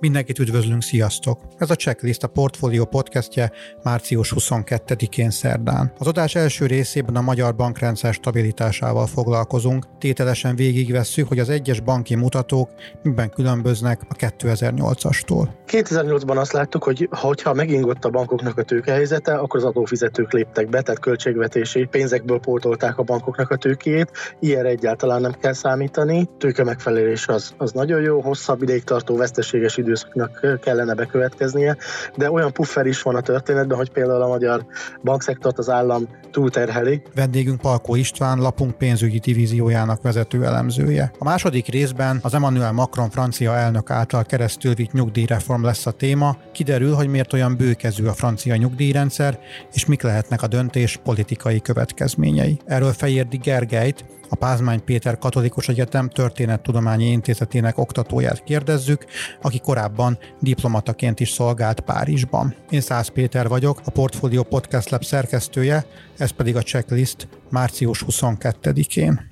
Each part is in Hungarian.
Mindenkit üdvözlünk, sziasztok! Ez a Checklist a Portfolio podcastje március 22-én szerdán. Az adás első részében a magyar bankrendszer stabilitásával foglalkozunk. Tételesen végigvesszük, hogy az egyes banki mutatók miben különböznek a 2008-astól. 2008-ban azt láttuk, hogy ha megingott a bankoknak a tőkehelyzete, akkor az adófizetők léptek be, tehát költségvetési pénzekből pótolták a bankoknak a tőkét. Ilyenre egyáltalán nem kell számítani. Tőke megfelelés az nagyon jó, hosszabb ideig tartó veszteséges időszaknak kellene bekövetkeznie, de olyan puffer is van a történetben, hogy például a magyar bankszektort az állam túlterheli. Vendégünk Palkó István, lapunk pénzügyi divíziójának vezető elemzője. A második részben az Emmanuel Macron francia elnök által keresztül vitt nyugdíjreform lesz a téma, kiderül, hogy miért olyan bőkezű a francia nyugdíjrendszer, és mik lehetnek a döntés politikai következményei. Erről Fejérdy Gergelyt, a Pázmány Péter Katolikus Egyetem Történettudományi Intézetének oktatóját kérdezzük, aki korábban diplomataként is szolgált Párizsban. Én Szász Péter vagyok, a Portfolio Podcast Lab szerkesztője, ez pedig a Checklist március 22-én.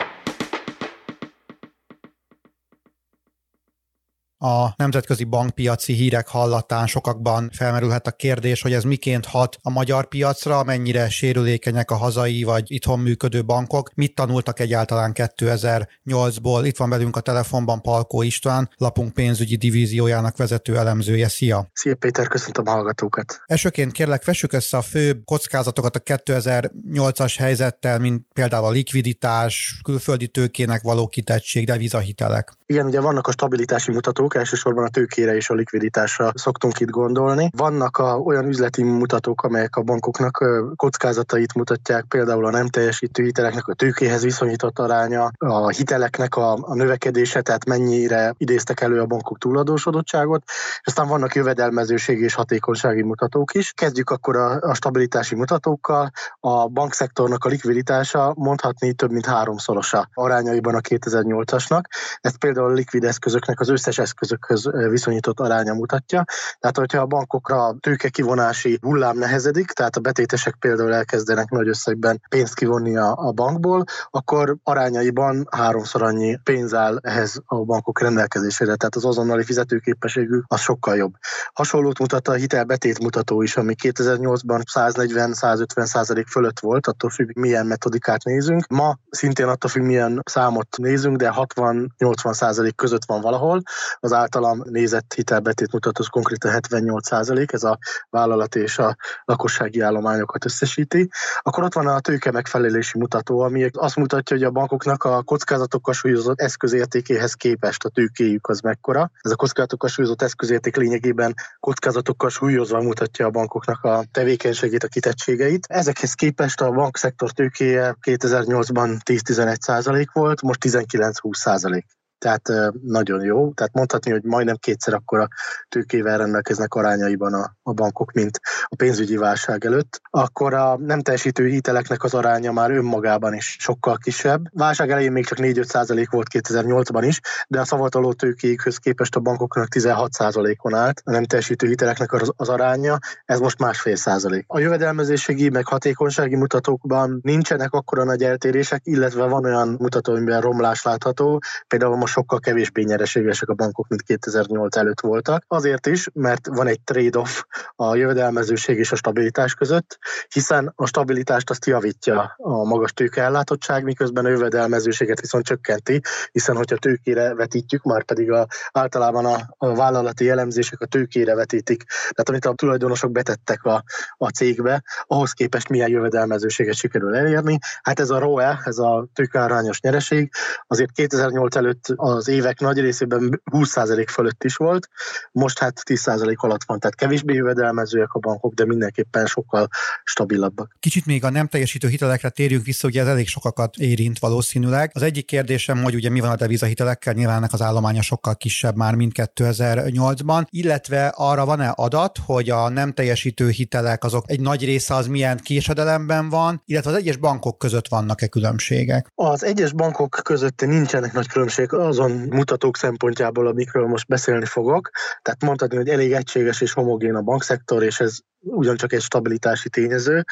A nemzetközi bankpiaci hírek hallatán sokakban felmerülhet a kérdés, hogy ez miként hat a magyar piacra, mennyire sérülékenyek a hazai vagy itthon működő bankok, mit tanultak egyáltalán 2008-ból. Itt van velünk a telefonban Palkó István, lapunk pénzügyi divíziójának vezető elemzője. Szia! Szia Péter, köszöntöm a hallgatókat! Elsőként kérlek, vessük össze a fő kockázatokat a 2008-as helyzettel, mint például a likviditás, külföldi tőkének való kitettség, devizahitelek. Igen, ugye vannak a stabilitási mutatók, elsősorban a tőkére és a likviditásra szoktunk itt gondolni. Vannak olyan üzleti mutatók, amelyek a bankoknak kockázatait mutatják, például a nem teljesítő hiteleknek a tőkéhez viszonyított aránya, a hiteleknek a növekedése, tehát mennyire idéztek elő a bankok túladósodottságot. Aztán vannak jövedelmezőségi és hatékonysági mutatók is. Kezdjük akkor a stabilitási mutatókkal. A bankszektornak a likviditása mondhatni több mint háromszorosa arányaiban a 2008-asnak. Ez például a likvid eszközöknek az összes eszközökhöz viszonyított aránya mutatja. Tehát, hogyha a bankokra tőke kivonási hullám nehezedik, tehát a betétesek például elkezdenek nagy összegben pénzt kivonni a bankból, akkor arányaiban háromszor annyi pénz áll ehhez a bankok rendelkezésére, tehát az azonnali fizetőképességük az sokkal jobb. Hasonlót mutat a hitelbetét mutató is, ami 2008-ban 140-150% fölött volt, attól függ, milyen metodikát nézünk. Ma szintén attól függ, milyen számot nézünk, de 60-80% között van valahol. Az általam nézett hitelbetét mutató konkrétan 78%, ez a vállalati és a lakossági állományokat összesíti. Akkor ott van a tőke megfelelési mutató, ami azt mutatja, hogy a bankoknak a kockázatokkal súlyozott eszközértékéhez képest a tőkéjük az mekkora. Ez a kockázatokkal súlyozott eszközérték lényegében kockázatokkal súlyozva mutatja a bankoknak a tevékenységét, a kitettségeit. Ezekhez képest a bankszektor tőkéje 2008-ban 10-11% volt, most 19-20%. Tehát nagyon jó. Tehát mondhatni, hogy majdnem kétszer akkora tőkével rendelkeznek arányaiban a bankok, mint a pénzügyi válság előtt. Akkor a nem teljesítő hiteleknek az aránya már önmagában is sokkal kisebb. Válság elején még csak 4-5% volt 2008-ban is, de a szavatoló tőkéikhöz képest a bankoknak 16%-on állt a nem teljesítő hiteleknek az aránya, ez most 1,5%. A jövedelmezőségi meg hatékonysági mutatókban nincsenek akkora nagy eltérések, illetve van olyan mutató, amiben romlás látható, például sokkal kevésbé nyereségesek a bankok, mint 2008 előtt voltak. Azért is, mert van egy trade-off a jövedelmezőség és a stabilitás között, hiszen a stabilitást azt javítja a magas tőkeellátottság, miközben a jövedelmezőséget viszont csökkenti, hiszen hogyha tőkére vetítjük, már pedig általában a vállalati elemzések a tőkére vetítik. Tehát amit a tulajdonosok betettek a cégbe, ahhoz képest milyen jövedelmezőséget sikerül elérni. Hát ez a ROE, ez a tőkearányos nyereség, azért 2008 előtt az évek nagy részében 20% fölött is volt, most 10% alatt van, tehát kevésbé jövedelmezőek a bankok, de mindenképpen sokkal stabilabbak. Kicsit még a nem teljesítő hitelekre térjünk vissza, ugye ez elég sokakat érint valószínűleg. Az egyik kérdésem, hogy ugye mi van a devizahitelekkel, nyilván ennek az állománya sokkal kisebb már, mint 2008-ban, illetve arra van-e adat, hogy a nem teljesítő hitelek azok egy nagy része az milyen késedelemben van, illetve az egyes bankok között vannak-e különbségek? Az egyes bankok között nincsenek nagy különbségek azon mutatók szempontjából, amikről most beszélni fogok. Tehát mondhatni, hogy elég egységes és homogén a bankszektor, és ez ugyancsak egy stabilitási tényező.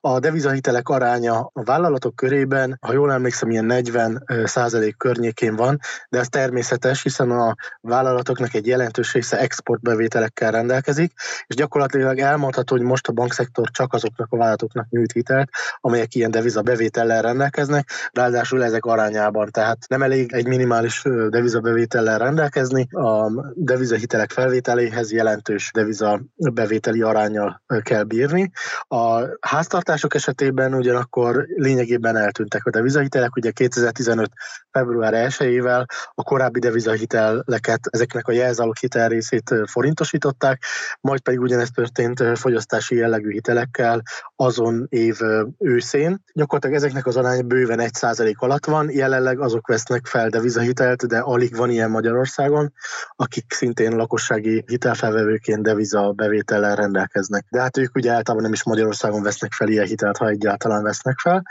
A devizahitelek aránya a vállalatok körében, ha jól emlékszem, ilyen 40% környékén van, de ez természetes, hiszen a vállalatoknak egy jelentős része exportbevételekkel rendelkezik, és gyakorlatilag elmondható, hogy most a bankszektor csak azoknak a vállalatoknak nyújt hitelt, amelyek ilyen devizabevétellel rendelkeznek, ráadásul ezek arányában. Tehát nem elég egy minimális devizabevétellel rendelkezni, a devizahitelek felvételéhez jelentős devizabevételi arányal kell bírni. A háztartások esetében ugyanakkor lényegében eltűntek a devizahitelek, ugye 2015. február 1-ével a korábbi devizahiteleket, ezeknek a jelzálog hitel részét forintosították, majd pedig ugyanez történt fogyasztási jellegű hitelekkel azon év őszén. Gyakorlatilag ezeknek az arány bőven 1% alatt van, jelenleg azok vesznek fel devizahitelt, de alig van ilyen Magyarországon, akik szintén lakossági hitelfelvevőként devizabevétellel rendelkeznek. De hát ők ugye általában nem is Magyarországon vesznek fel ilyen hitelt, ha egyáltalán vesznek fel.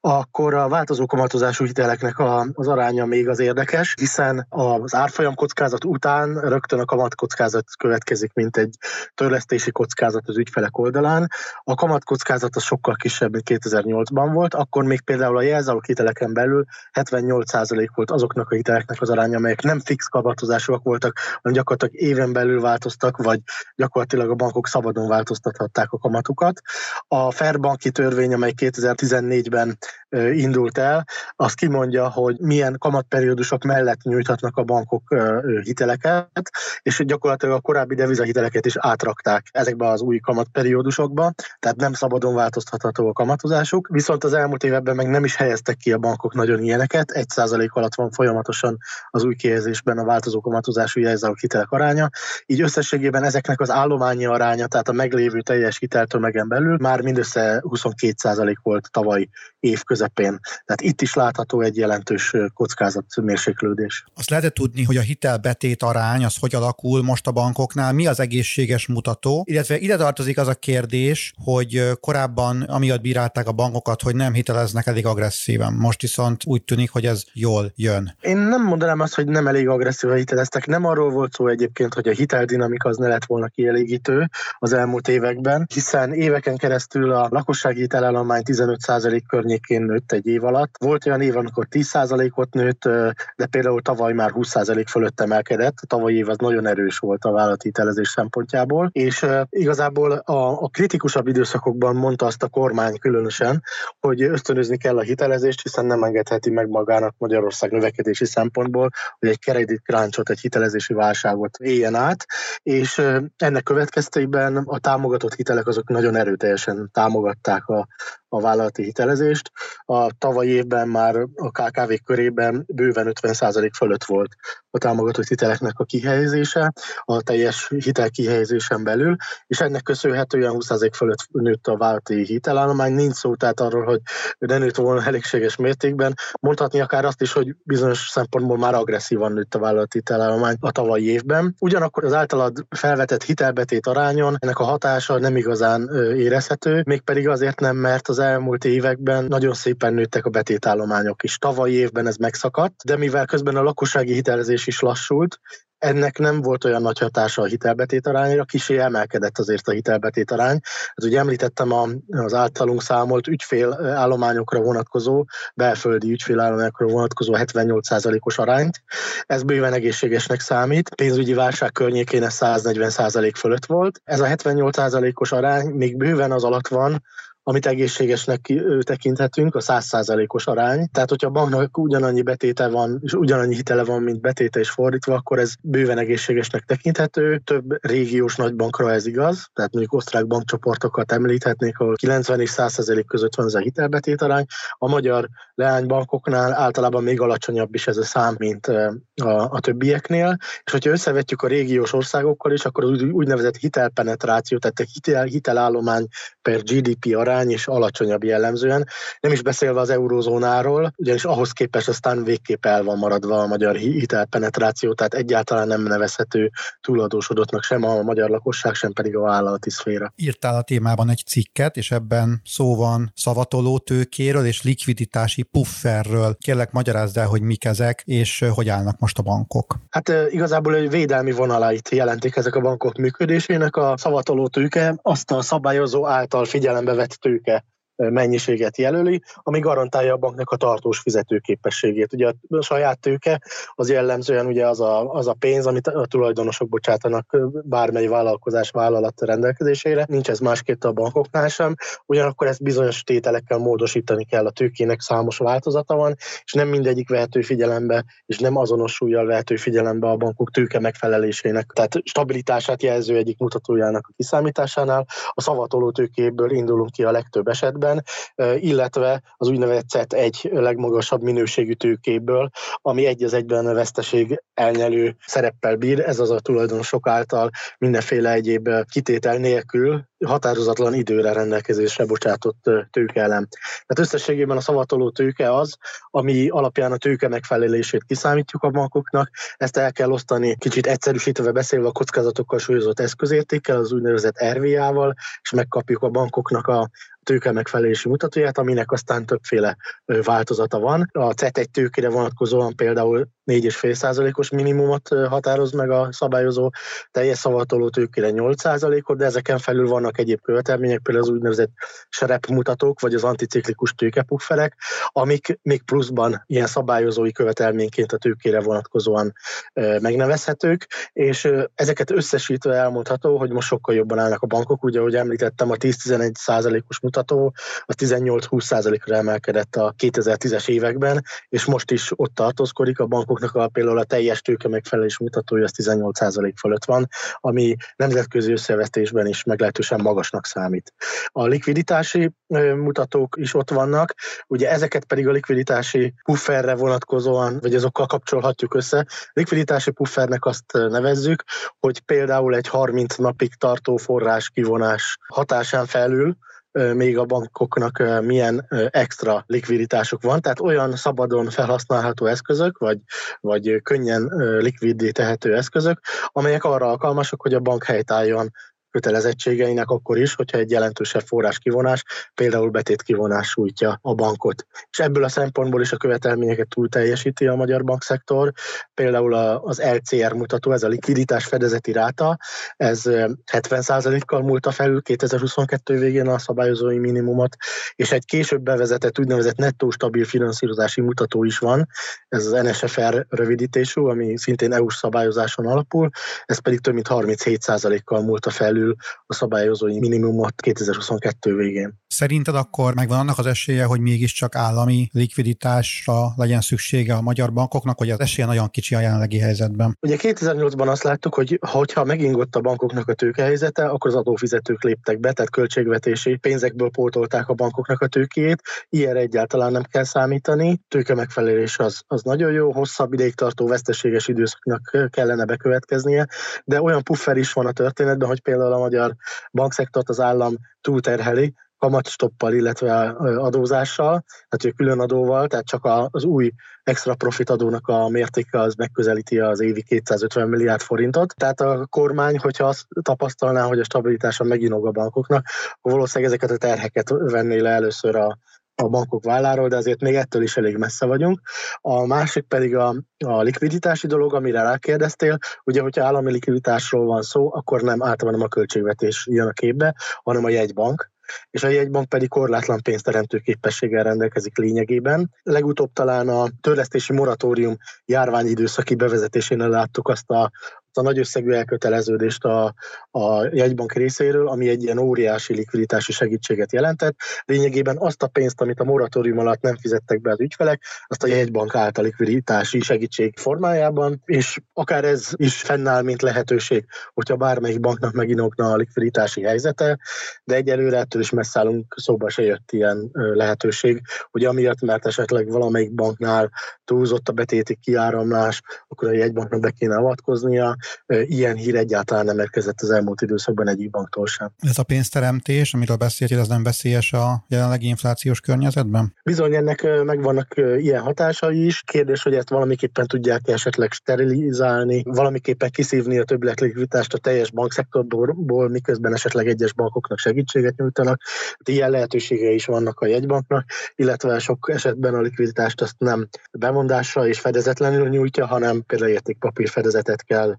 Akkor a változó kamatozású hiteleknek az aránya még az érdekes, hiszen az árfolyam kockázat után rögtön a kamatkockázat következik, mint egy törlesztési kockázat az ügyfelek oldalán. A kamatkockázat az sokkal kisebb, mint 2008-ban volt, akkor még például a jelzálog hiteleken belül 78% volt azoknak a hiteleknek az aránya, amelyek nem fix kamatozásúak voltak, hanem gyakorlatilag éven belül változtak, vagy gyakorlatilag a bankok szabadon változtathatták a kamatukat. A fair banki törvény, amely 2014-ben indult el, az kimondja, hogy milyen kamatperiódusok mellett nyújthatnak a bankok hiteleket, és gyakorlatilag a korábbi devizahiteleket is átrakták ezekbe az új kamatperiódusokba, tehát nem szabadon változtatható a kamatozásuk, viszont az elmúlt években meg nem is helyeztek ki a bankok nagyon ilyeneket, 1% alatt van folyamatosan az új kihelyezésben a változó kamatozású jelzálog hitelek aránya, így összességében ezeknek az állományi aránya, tehát a meglévő teljes hiteltömegen belül már mindössze 22% volt tavaly év közepén. Tehát itt is látható egy jelentős kockázatmérséklődés. Azt lehet tudni, hogy a hitelbetét arány az hogy alakul most a bankoknál, mi az egészséges mutató, illetve ide tartozik az a kérdés, hogy korábban amiatt bírálták a bankokat, hogy nem hiteleznek elég agresszíven. Most viszont úgy tűnik, hogy ez jól jön. Én nem mondanám azt, hogy nem elég agresszíven hiteleztek. Nem arról volt szó egyébként, hogy a hiteldinamika az ne lett volna kielégítő az elmúlt években, hiszen éveken keresztül a lakossági hitelállomány 15% környékén nőtt egy év alatt. Volt olyan év, amikor 10%-ot nőtt, de például tavaly már 20% fölött emelkedett. A tavalyi év az nagyon erős volt a vállalati hitelezés szempontjából, és igazából a kritikusabb időszakokban mondta azt a kormány különösen, hogy ösztönözni kell a hitelezést, hiszen nem engedheti meg magának Magyarország növekedési szempontból, hogy egy credit crunchot, egy hitelezési válságot éljen át, és ennek következtében a támogatott hitelek azok nagyon erőteljesen támogatták a vállalati hitelezést. A tavalyi évben már a KKV körében bőven 50% fölött volt a támogatott hiteleknek a kihelyezése, a teljes hitel kihelyezésen belül, és ennek köszönhetően 20% fölött nőtt a vállalati hitelállomány. Nincs szó tehát arról, hogy ne nőtt volna elégséges mértékben. Mondhatni akár azt is, hogy bizonyos szempontból már agresszívan nőtt a vállalati hitelállomány a tavalyi évben. Ugyanakkor az általad felvetett hitelbetét arányon ennek a hatása nem igazán érezhető, mégpedig azért nem, mert az elmúlt években nagyon szépen nőttek a betétállományok is. Tavalyi évben ez megszakadt, de mivel közben a lakossági hitelezés is lassult, ennek nem volt olyan nagy hatása a hitelbetét arányra, kissé emelkedett azért a hitelbetét arány. Hát ugye említettem az általunk számolt ügyfélállományokra vonatkozó, belföldi ügyfélállományokra vonatkozó 78%-os arányt. Ez bőven egészségesnek számít. Pénzügyi válság környékén ez 140% fölött volt. Ez a 78%-os arány még bőven az alatt van, amit egészségesnek tekinthetünk, a 100%-os arány. Tehát, hogyha a banknak ugyanannyi betéte van, és ugyanannyi hitele van, mint betéte is fordítva, akkor ez bőven egészségesnek tekinthető. Több régiós nagybankra ez igaz, tehát mondjuk osztrák bankcsoportokat említhetnék, ahol 90 és 100% között van ez a hitelbetét arány. A magyar leánybankoknál általában még alacsonyabb is ez a szám, mint a többieknél. És hogyha összevetjük a régiós országokkal is, akkor az úgynevezett hitelpenetráció, tehát a hitelállomány per GDP arány, arány is alacsonyabb jellemzően, nem is beszélve az eurózónáról, ugyanis ahhoz képest aztán végképp el van maradva a magyar hitelpenetráció, tehát egyáltalán nem nevezhető túladósodottnak sem a magyar lakosság, sem pedig a vállalati szféra. Írtál a témában egy cikket, és ebben szó van szavatoló tőkéről és likviditási pufferről. Kérlek, magyarázd el, hogy mik ezek, és hogy állnak most a bankok. Hát igazából egy védelmi vonalait jelentik ezek a bankok működésének. A szavatoló tőke azt a szabályozó által figyelembe vett tőke mennyiséget jelöli, ami garantálja a banknak a tartós fizetőképességét. Ugye a saját tőke az jellemzően ugye az a pénz, amit a tulajdonosok bocsátanak bármely vállalkozás vállalat rendelkezésére. Nincs ez másképp a bankoknál sem. Ugyanakkor ezt bizonyos tételekkel módosítani kell. A tőkének számos változata van, és nem mindegyik vehető figyelembe, és nem azonos súllyal vehető figyelembe a bankok tőke megfelelésének. Tehát stabilitását jelző egyik mutatójának a kiszámításánál a szavatoló tőkéből indulunk ki a legtöbb esetben, illetve az úgynevezett egy legmagasabb minőségű tőkéből, ami egy az egyben a veszteség elnyelő szereppel bír, ez az a tulajdonosok által mindenféle egyéb kitétel nélkül határozatlan időre rendelkezésre bocsátott tőkeelem. Tehát összességében a szavatoló tőke az, ami alapján a tőke megfelelését kiszámítjuk a bankoknak, ezt el kell osztani kicsit egyszerűsítve beszélve a kockázatokkal súlyozott eszközértékkel, az úgynevezett RVA-val, és megkapjuk a bankoknak a tőke megfelelési mutatóját, aminek aztán többféle változata van. A CET1 tőkére vonatkozóan például 4,5%-os minimumot határoz meg a szabályozó, teljes szavatoló tőkére 8%-ot, de ezeken felül vannak egyéb követelmények, például az úgynevezett SREP mutatók, vagy az anticiklikus tőkepufferek, amik még pluszban ilyen szabályozói követelményként a tőkére vonatkozóan megnevezhetők, és ezeket összesítve elmondható, hogy most sokkal jobban állnak a bankok, ugye ahogy említettem, a 10-11%-os mutató az 18-20%-ra emelkedett a 2010-es években, és most is ott tartózkodik a bankok. Például a teljes tőke megfelelés mutatója az 18% fölött van, ami nemzetközi összevetésben is meglehetősen magasnak számít. A likviditási mutatók is ott vannak, ugye ezeket pedig a likviditási pufferre vonatkozóan, vagy azokkal kapcsolhatjuk össze. Likviditási puffernek azt nevezzük, hogy például egy 30 napig tartó forrás kivonás hatásán felül még a bankoknak milyen extra likviditásuk van, tehát olyan szabadon felhasználható eszközök, vagy könnyen likviddé tehető eszközök, amelyek arra alkalmasak, hogy a bank helytálljon kötelezettségeinek akkor is, hogyha egy jelentősebb forráskivonás, például betétkivonás sújtja a bankot. És ebből a szempontból is a követelményeket túl teljesíti a magyar bankszektor, például az LCR mutató, ez a likviditás fedezeti ráta, ez 70%-kal múlta felül 2022 végén a szabályozói minimumot, és egy később bevezetett úgynevezett nettó stabil finanszírozási mutató is van, ez az NSFR rövidítésű, ami szintén EU-s szabályozáson alapul, ez pedig több mint 37%-kal múlta felül a szabályozói minimumot 2022 végén. Szerinted akkor megvan annak az esélye, hogy mégiscsak állami likviditásra legyen szüksége a magyar bankoknak, hogy az esélye nagyon kicsi a jelenlegi helyzetben? Ugye 2008-ban azt láttuk, hogy ha megingott a bankoknak a tőkehelyzete, akkor az adófizetők léptek be, tehát költségvetési pénzekből pótolták a bankoknak a tőkéjét. Ilyenre egyáltalán nem kell számítani. Tőke megfelelés az nagyon jó, hosszabb ideig tartó veszteséges időszaknak kellene bekövetkeznie, de olyan puffer is van a történetben, hogy például a magyar bankszektort az állam túlterheli kamatstoppal, illetve adózással, tehát külön adóval, tehát csak az új extra profit adónak a mértéke az megközelíti az évi 250 milliárd forintot. Tehát a kormány, hogyha azt tapasztalná, hogy a stabilitása meginog a bankoknak, akkor valószínűleg ezeket a terheket venné le először a bankok válláról, de azért még ettől is elég messze vagyunk. A másik pedig a likviditási dolog, amire rákérdeztél, ugye, hogyha állami likviditásról van szó, akkor nem általában a költségvetés jön a képbe, hanem a jegybank, és a jegybank pedig korlátlan pénzteremtő képességgel rendelkezik lényegében. Legutóbb talán a törlesztési moratórium járványidőszaki bevezetésénél láttuk azt a nagy összegű elköteleződést a jegybank részéről, ami egy ilyen óriási likviditási segítséget jelentett. Lényegében azt a pénzt, amit a moratórium alatt nem fizettek be az ügyfelek, azt a jegybank által likviditási segítség formájában, és akár ez is fennáll, mint lehetőség, hogyha bármelyik banknak meginogna a likviditási helyzete, de egyelőre ettől is messze állunk, szóba se jött ilyen lehetőség, hogy amiatt, mert esetleg valamelyik banknál túlzott a betéti kiáramlás, akkor a jegybanknak be kéne avatkoznia, ilyen hír egyáltalán nem érkezett az elmúlt időszakban egyik banktól sem. Ez a pénzteremtés, amiről beszéltél, ez nem veszélyes a jelenlegi inflációs környezetben? Bizony, ennek megvannak ilyen hatásai is. Kérdés, hogy ezt valamiképpen tudják esetleg sterilizálni, valamiképpen kiszívni a többletlikviditást a teljes bankszektorból, miközben esetleg egyes bankoknak segítséget nyújtanak. Ilyen lehetőségei is vannak a jegybanknak, illetve sok esetben a likviditást azt nem bemondásra és fedezetlenül nyújtja, hanem például értékpapír fedezetet kell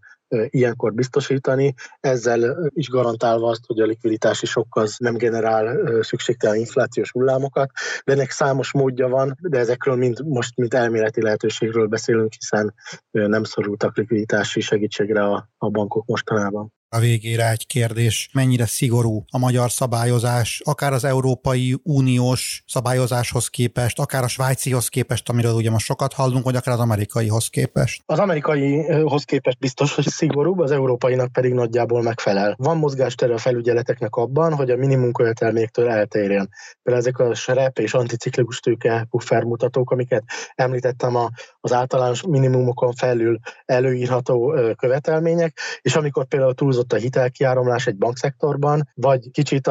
ilyenkor biztosítani, ezzel is garantálva azt, hogy a likviditási sokk az nem generál szükségtelen inflációs hullámokat, de ennek számos módja van, de ezekről most elméleti lehetőségről beszélünk, hiszen nem szorultak likviditási segítségre a bankok mostanában. A végére egy kérdés, mennyire szigorú a magyar szabályozás, akár az Európai Uniós szabályozáshoz képest, akár a svájcihoz képest, amiről ugye most sokat hallunk, vagy akár az amerikaihoz képest? Az amerikaihoz képest biztos, hogy szigorúbb, az európainak pedig nagyjából megfelel. Van mozgástere a felügyeleteknek abban, hogy a minimum követelményektől eltérjen. Például ezek a SREP és anticiklikus tőke puffermutatók, amiket említettem, az általános minimumokon felül előírható követelmények, és amikor például a hitelkiáramlás egy bankszektorban, vagy kicsit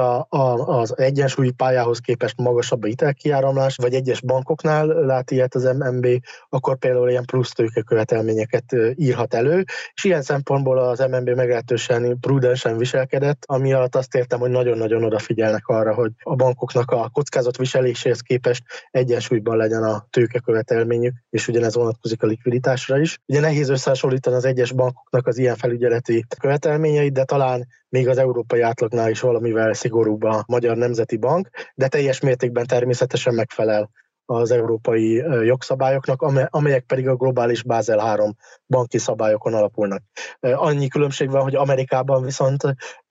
az egyensúlyi pályához képest magasabb a hitelkiáramlás, vagy egyes bankoknál lát ilyet az MNB, akkor például ilyen plusz tőkekövetelményeket írhat elő, és ilyen szempontból az MNB meglehetősen prudensen viselkedett, ami alatt azt értem, hogy nagyon-nagyon odafigyelnek arra, hogy a bankoknak a kockázatviseléséhez képest egyensúlyban legyen a tőkekövetelményük, és ugyanez vonatkozik a likviditásra is. Ugye nehéz összehasonlítani az egyes bankoknak az ilyen felügyeleti követelményeket, de talán még az európai átlagnál is valamivel szigorúbb a Magyar Nemzeti Bank, de teljes mértékben természetesen megfelel az európai jogszabályoknak, amelyek pedig a globális Basel 3 banki szabályokon alapulnak. Annyi különbség van, hogy Amerikában viszont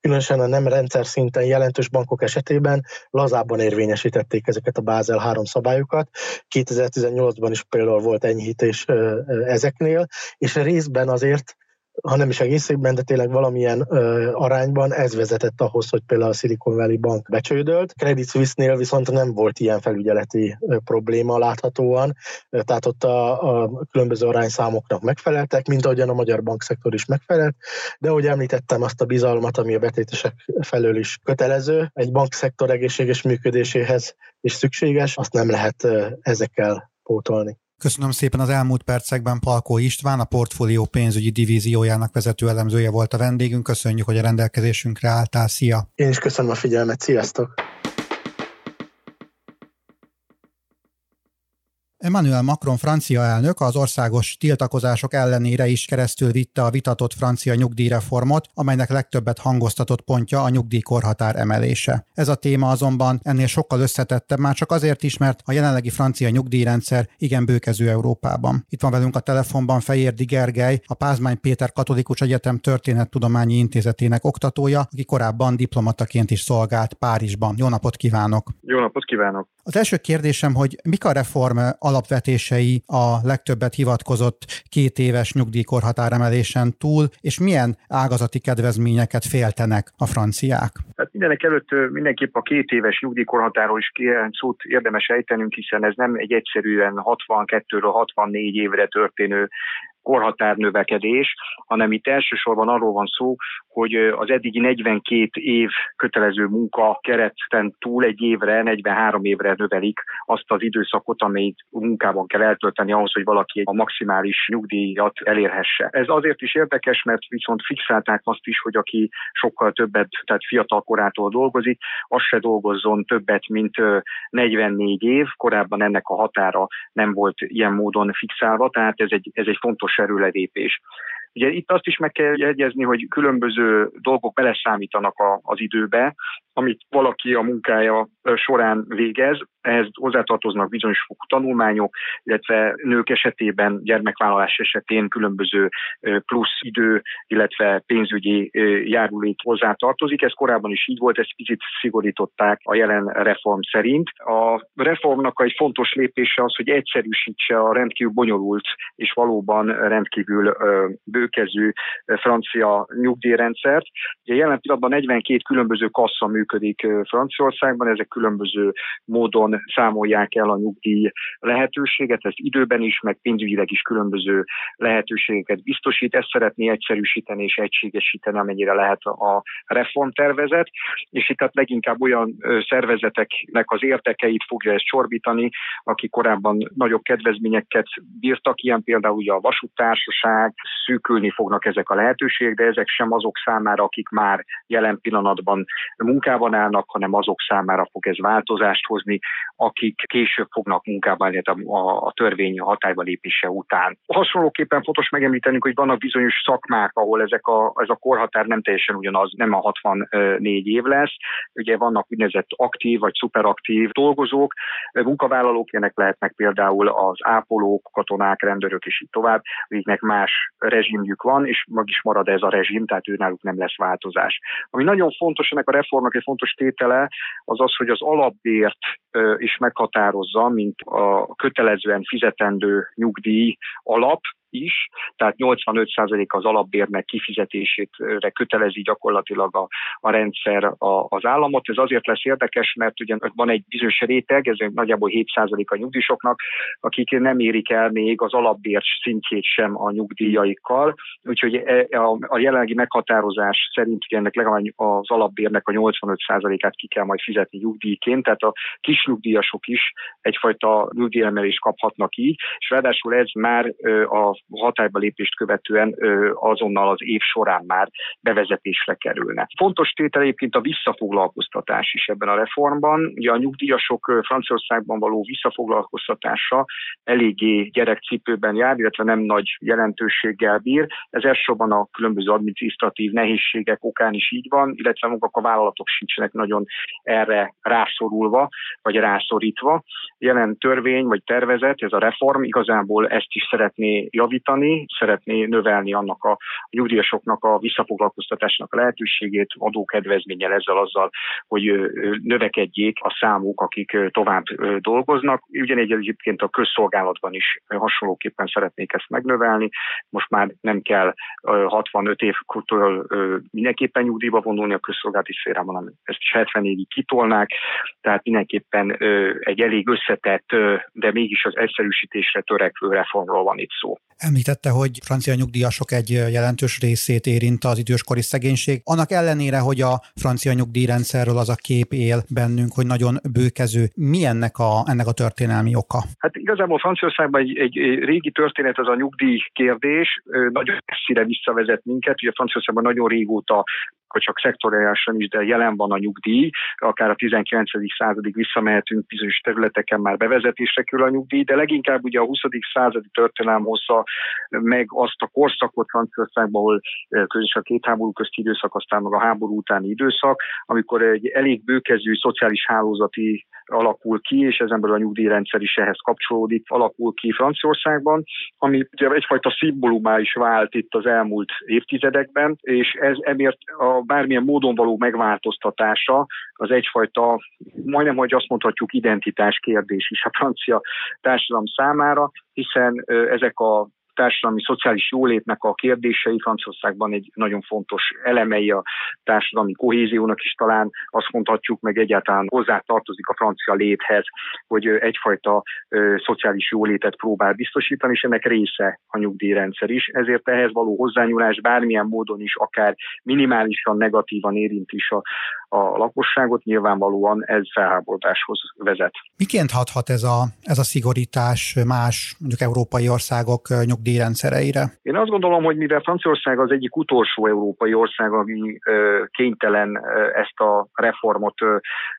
különösen a nem rendszer szinten jelentős bankok esetében lazábban érvényesítették ezeket a Basel 3 szabályokat. 2018-ban is például volt enyhítés ezeknél, és részben azért, ha nem is egészében, de tényleg valamilyen arányban ez vezetett ahhoz, hogy például a Silicon Valley Bank becsődölt. Credit Suisse-nél viszont nem volt ilyen felügyeleti probléma láthatóan, tehát ott a különböző arányszámoknak megfeleltek, mint ahogyan a magyar bankszektor is megfelelt, de ahogy említettem, azt a bizalmat, ami a betétesek felől is kötelező, egy bankszektor egészséges működéséhez is szükséges, azt nem lehet ezekkel pótolni. Köszönöm szépen, az elmúlt percekben Palkó István, a Portfolio pénzügyi divíziójának vezető elemzője volt a vendégünk. Köszönjük, hogy a rendelkezésünkre álltál. Szia! Én is köszönöm a figyelmet. Sziasztok! Emmanuel Macron francia elnök az országos tiltakozások ellenére is keresztül vitte a vitatott francia nyugdíjreformot, amelynek legtöbbet hangoztatott pontja a nyugdíjkorhatár emelése. Ez a téma azonban ennél sokkal összetettebb, már csak azért is, mert a jelenlegi francia nyugdíjrendszer igen bőkező Európában. Itt van velünk a telefonban Fejérdy Gergely, a Pázmány Péter Katolikus Egyetem Történettudományi Intézetének oktatója, aki korábban diplomataként is szolgált Párizsban. Jó napot kívánok! Jó napot kívánok! Az első kérdésem, hogy mik a reform alapvetései a legtöbbet hivatkozott 2 éves nyugdíjkorhatáremelésen túl, és milyen ágazati kedvezményeket féltenek a franciák? Hát mindenek előtt mindenképp a 2 éves nyugdíjkorhatáról is szót érdemes ejtenünk, hiszen ez nem egy egyszerűen 62-ről 64 évre történő korhatárnövekedés, hanem itt elsősorban arról van szó, hogy az eddigi 42 év kötelező munka kereten túl egy évre, 43 évre növelik azt az időszakot, amelyet munkában kell eltölteni ahhoz, hogy valaki a maximális nyugdíjat elérhesse. Ez azért is érdekes, mert viszont fixálták azt is, hogy aki sokkal többet, tehát fiatal korától dolgozik, az se dolgozzon többet, mint 44 év. Korábban ennek a határa nem volt ilyen módon fixálva, tehát ez egy fontos erőlépés. Ugye itt azt is meg kell jegyezni, hogy különböző dolgok beleszámítanak az időbe, amit valaki a munkája során végez, ehhez hozzátartoznak bizonyos fokú tanulmányok, illetve nők esetében, gyermekvállalás esetén különböző plusz idő, illetve pénzügyi járulék hozzátartozik. Ez korábban is így volt, ezt picit szigorították a jelen reform szerint. A reformnak egy fontos lépése az, hogy egyszerűsítse a rendkívül bonyolult és valóban rendkívül bőkező francia nyugdíjrendszert. Ugye jelen pillanatban 42 különböző kassza működik Franciaországban, ezek különböző módon hogyan számolják el a nyugdíj lehetőséget, ez időben is, meg pénzügyileg is különböző lehetőségeket biztosít, ezt szeretné egyszerűsíteni és egységesíteni, amennyire lehet a reformtervezet, és itt hát leginkább olyan szervezeteknek az érdekeit fogja ezt csorbítani, akik korábban nagyobb kedvezményeket bírtak, ilyen például ugye a vasúttársaság, szűkülni fognak ezek a lehetőségek, de ezek sem azok számára, akik már jelen pillanatban munkában állnak, hanem azok számára fog ez változást hozni, akik később fognak munkába állni a törvény hatályba lépése után. Hasonlóképpen fontos megemlítenünk, hogy vannak bizonyos szakmák, ahol ez a korhatár nem teljesen ugyanaz, nem a 64 év lesz. Ugye vannak úgynevezett aktív vagy szuperaktív dolgozók, munkavállalók, ilyenek lehetnek például az ápolók, katonák, rendőrök és így tovább, akiknek más rezsimjük van, és meg is marad ez a rezsim, tehát őnáluk nem lesz változás. Ami nagyon fontos, ennek a reformnak egy fontos tétele az az, hogy az alapbért is meghatározza, mint a kötelezően fizetendő nyugdíj alap is, tehát 85% az alapbérnek kifizetésére kötelezi gyakorlatilag a rendszer az államot. Ez azért lesz érdekes, mert ugye van egy bizonyos réteg, ez nagyjából 7% a nyugdíjasoknak, akik nem érik el még az alapbér szintjét sem a nyugdíjaikkal, úgyhogy a jelenlegi meghatározás szerint ugye ennek legalább az alapbérnek a 85%-át ki kell majd fizetni nyugdíjként, tehát a kis nyugdíjasok is egyfajta nyugdíjemelést kaphatnak így, és ráadásul ez már a hatályba lépést követően azonnal az év során már bevezetésre kerülne. Fontos tétel egyébként a visszafoglalkoztatás is ebben a reformban. Ugye a nyugdíjasok Franciaországban való visszafoglalkoztatása eléggé gyerekcipőben jár, illetve nem nagy jelentőséggel bír. Ez elsősorban a különböző adminisztratív nehézségek okán is így van, illetve maguk a vállalatok sincsenek nagyon erre rászorulva, vagy rászorítva. Jelen törvény vagy tervezet, ez a reform igazából ezt is szeretné javítani, szeretné növelni annak a nyugdíjasoknak a visszafoglalkoztatásnak a lehetőségét, adókedvezménnyel ezzel-azzal, hogy növekedjék a számuk, akik tovább dolgoznak. Ugyanígy egyébként a közszolgálatban is hasonlóképpen szeretnék ezt megnövelni. Most már nem kell 65 évtől mindenképpen nyugdíjba vonulni a közszolgálati szférában, hanem ezt is 74-ig kitolnák, tehát mindenképpen egy elég összetett, de mégis az egyszerűsítésre törekvő reformról van itt szó. Említette, hogy francia nyugdíjasok egy jelentős részét érint az időskori szegénység. Annak ellenére, hogy a francia nyugdíjrendszerről az a kép él bennünk, hogy nagyon bőkező. Mi ennek a történelmi oka? Hát igazából Franciaországban egy régi történet az a nyugdíj kérdés. Nagyon messzire visszavezet minket. Ugye Franciaországban nagyon régóta, hogy csak szektoriálisan is, de jelen van a nyugdíj, akár a 19. századig visszamehetünk, bizonyos területeken már bevezetésre kerül a nyugdíj, de leginkább ugye a 20. századi történelem hozza meg azt a korszakot Franciaországban, ahol közösen a két háború közti időszak, aztán meg a háború utáni időszak, amikor egy elég bőkezű szociális hálózati alakul ki, és ezen belül a nyugdíjrendszer is ehhez kapcsolódik, alakul ki Franciaországban, ami ugye egyfajta szimbólumá is vált itt az elmúlt évtizedekben, és ez emiatt a bármilyen módon való megváltoztatása az egyfajta, majdnem, hogy azt mondhatjuk, identitás kérdés is a francia társadalom számára, hiszen ezek a társadalmi szociális jólétnek a kérdései Franciaországban egy nagyon fontos elemei a társadalmi kohéziónak is talán, azt mondhatjuk, meg egyáltalán hozzátartozik a francia léthez, hogy egyfajta szociális jólétet próbál biztosítani, és ennek része a nyugdíjrendszer is. Ezért ehhez való hozzányúlás bármilyen módon is, akár minimálisan negatívan érint is a lakosságot, nyilvánvalóan ez felháborodáshoz vezet. Miként hathat ez a szigorítás más, mondjuk európai országok nyugdíjrendszereire? Én azt gondolom, hogy mivel Franciaország az egyik utolsó európai ország, ami kénytelen ezt a reformot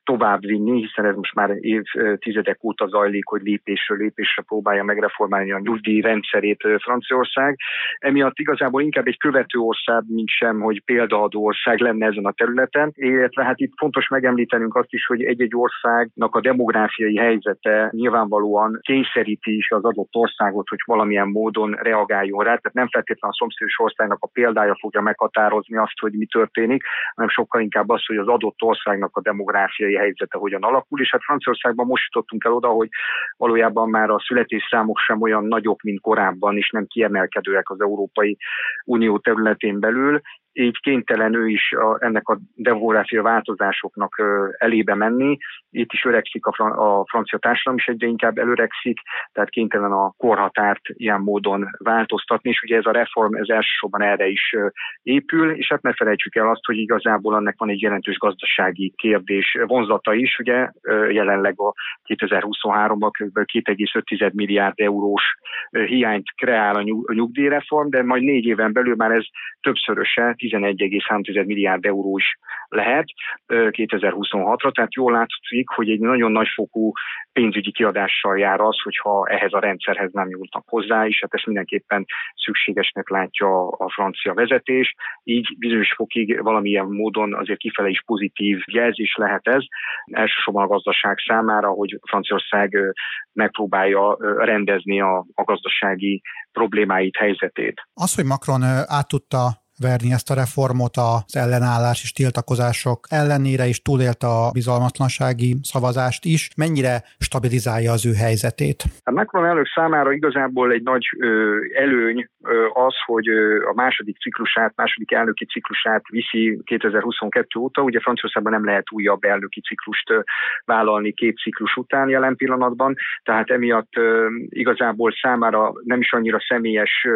továbbvinni, hiszen ez most már évtizedek óta zajlik, hogy lépésről lépésre próbálja megreformálni a nyugdíjrendszerét Franciaország. Emiatt igazából inkább egy követő ország, mint sem, hogy példaadó ország lenne ezen a területen. Illetve hát itt fontos megemlítenünk azt is, hogy egy-egy országnak a demográfiai helyzete nyilvánvalóan kényszeríti is az adott országot, hogy valamilyen módon reagáljon rá. Tehát nem feltétlenül a szomszédos országnak a példája fogja meghatározni azt, hogy mi történik, hanem sokkal inkább az, hogy az adott országnak a demográfiai helyzete hogyan alakul. És hát Franciaországban most jutottunk el oda, hogy valójában már a születésszámok sem olyan nagyok, mint korábban, és nem kiemelkedőek az Európai Unió területén belül, így kénytelen ő is ennek a devolási változásoknak elébe menni. Itt is öregszik a francia társadalom, is egyre inkább előregszik, tehát kénytelen a korhatárt ilyen módon változtatni, és ugye ez a reform ez elsősorban erre is épül, és hát ne felejtsük el azt, hogy igazából annak van egy jelentős gazdasági kérdés vonzata is, ugye jelenleg a 2023-ban kb. 2,5 milliárd eurós hiányt kreál a nyugdíjreform, de majd 4 éven belül már ez többszöröse, 11,3 milliárd euró is lehet 2026-ra, tehát jól látszik, hogy egy nagyon nagyfokú pénzügyi kiadással jár az, hogyha ehhez a rendszerhez nem jutnak hozzá, és hát ezt mindenképpen szükségesnek látja a francia vezetés, így bizonyos fokig valamilyen módon azért kifele is pozitív jelzés lehet ez, elsősorban a gazdaság számára, hogy Franciaország megpróbálja rendezni a gazdasági problémáit, helyzetét. Az, hogy Macron át tudta verni ezt a reformot az ellenállás és tiltakozások ellenére, és túlélte a bizalmatlansági szavazást is, mennyire stabilizálja az ő helyzetét? A Macron elnök számára igazából egy nagy előny az, hogy a második elnöki ciklusát viszi 2022 óta. Ugye Franciaországban nem lehet újabb elnöki ciklust vállalni 2 ciklus után jelen pillanatban, tehát emiatt igazából számára nem is annyira személyes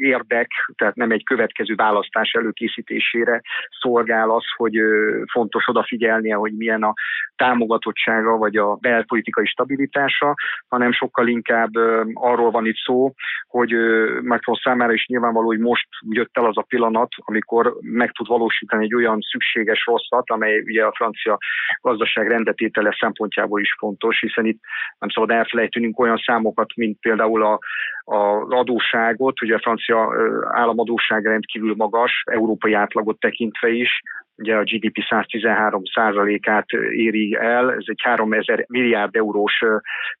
érdek, tehát nem egy következő választás előkészítésére szolgál az, hogy fontos odafigyelnie, hogy milyen a támogatottsága vagy a belpolitikai stabilitása, hanem sokkal inkább arról van itt szó, hogy Macron számára is nyilvánvaló, hogy most jött el az a pillanat, amikor meg tud valósítani egy olyan szükséges rosszat, amely ugye a francia gazdaság rendetétele szempontjából is fontos, hiszen itt nem szabad elfelejtenünk olyan számokat, mint például az adósságot, ugye a francia államadósság rendkívül magas, európai átlagot tekintve is, ugye a GDP 113%-át éri el, ez egy 3000 milliárd eurós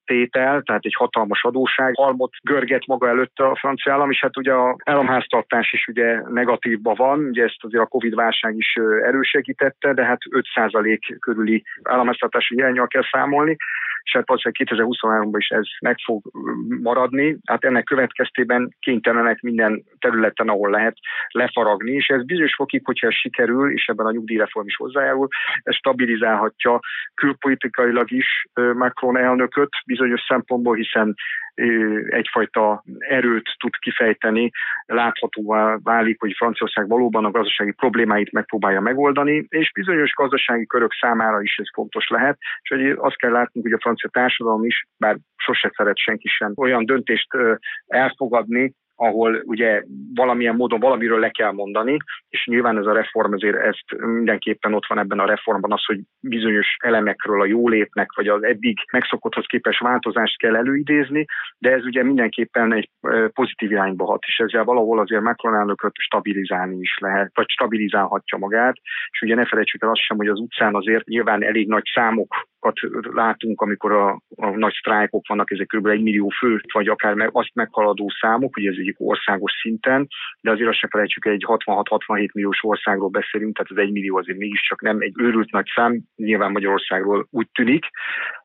tétel, tehát egy hatalmas adósság. Halmot görget maga előtt a francia állam, és hát ugye az államháztartás is ugye negatívban van, ugye ezt azért a Covid-válság is elősegítette, de hát 5% körüli államháztartási hiánnyal kell számolni, és hát valószínűleg 2023-ban is ez meg fog maradni, hát ennek következtében kénytelenek minden területen, ahol lehet lefaragni, és ez bizonyos fokig, hogyha ez sikerül, és ebben a nyugdíjreform is hozzájárul, ez stabilizálhatja külpolitikailag is Macron elnököt bizonyos szempontból, hiszen egyfajta erőt tud kifejteni, láthatóvá válik, hogy Franciaország valóban a gazdasági problémáit megpróbálja megoldani, és bizonyos gazdasági körök számára is ez fontos lehet, és hogy azt kell látnunk, hogy a francia társadalom is, bár sose szeret senki sem olyan döntést elfogadni, ahol ugye valamilyen módon valamiről le kell mondani, és nyilván ez a reform azért ezt mindenképpen ott van ebben a reformban az, hogy bizonyos elemekről a jólétnek, vagy az eddig megszokotthoz képest változást kell előidézni, de ez ugye mindenképpen egy pozitív irányba hat, és ezzel valahol azért Macron elnököt stabilizálni is lehet, vagy stabilizálhatja magát, és ugye ne felejtsük el azt sem, hogy az utcán azért nyilván elég nagy számokat látunk, amikor a nagy sztrájkok vannak, ezek kb. 1 millió fő, vagy akár azt meghaladó számok, hogy ez egyik országos szinten, de azért azt se felejtsük, egy 66-67 milliós országról beszélünk, tehát az 1 millió azért mégiscsak nem egy őrült nagy szám, nyilván Magyarországról úgy tűnik,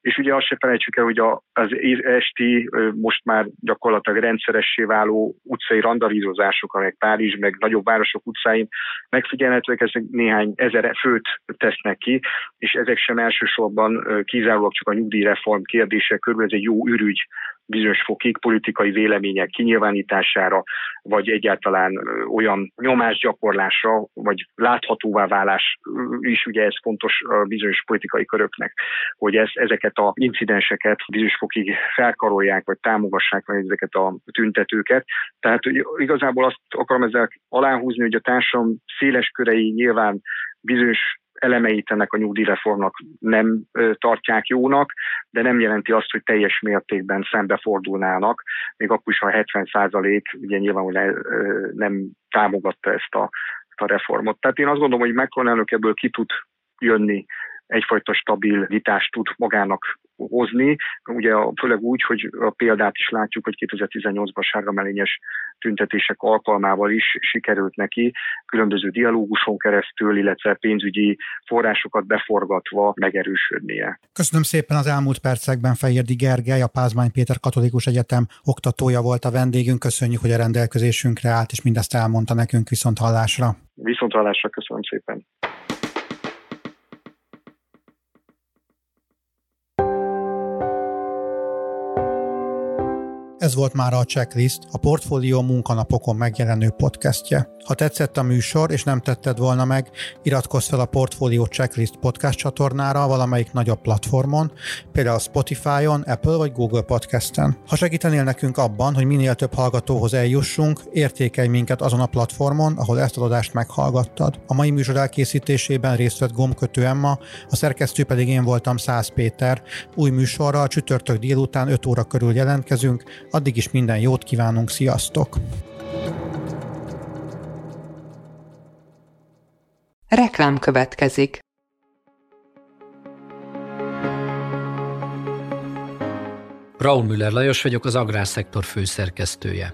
és ugye azt se felejtsük el, hogy az esti, most már gyakorlatilag rendszeressé váló utcai randalírozások, amelyek Párizs, meg nagyobb városok utcáin megfigyelhetőek, ezek néhány ezer főt tesznek ki, és ezek sem elsősorban kizárólag csak a nyugdíjreform kérdése, körülbelül ez egy jó ürügy, bizonyos fokig politikai vélemények kinyilvánítására, vagy egyáltalán olyan nyomásgyakorlásra, vagy láthatóvá válás is, ugye ez fontos bizonyos politikai köröknek, hogy ezeket az incidenseket bizonyos fokig felkarolják, vagy támogassák meg ezeket a tüntetőket. Tehát hogy igazából azt akarom ezzel aláhúzni, hogy a társadalom széles körei nyilván bizonyos elemeit ennek a nyugdíjreformnak nem tartják jónak, de nem jelenti azt, hogy teljes mértékben szembefordulnának, még akkor is, ha 70% ugye nyilvánvalóan nem támogatta ezt a reformot. Tehát én azt gondolom, hogy Macron elnök ebből ki tud jönni egyfajta stabilitást tud magának hozni, ugye főleg úgy, hogy a példát is látjuk, hogy 2018-ban sárgamelényes tüntetések alkalmával is sikerült neki különböző dialóguson keresztül, illetve pénzügyi forrásokat beforgatva megerősödnie. Köszönöm szépen, az elmúlt percekben Fejérdy Gergely, a Pázmány Péter Katolikus Egyetem oktatója volt a vendégünk. Köszönjük, hogy a rendelkezésünkre állt, és mindezt elmondta nekünk. Viszonthallásra. Viszonthallásra, köszönöm szépen. Ez volt már a Checklist, a Portfolio munkanapokon megjelenő podcastje. Ha tetszett a műsor, és nem tetted volna meg, iratkozz fel a Portfolio Checklist podcast csatornára valamelyik nagyobb platformon, például Spotify-on, Apple vagy Google Podcasten. Ha segítenél nekünk abban, hogy minél több hallgatóhoz eljussunk, értékelj minket azon a platformon, ahol ezt az adást meghallgattad. A mai műsor elkészítésében részt vett gombkötő Emma, a szerkesztő pedig én voltam, Szász Péter. Új műsorral csütörtök délután 5 óra körül jelentkezünk. Addig is minden jót kívánunk, sziasztok! Reklám következik. Braun Müller Lajos vagyok, az Agrárszektor főszerkesztője.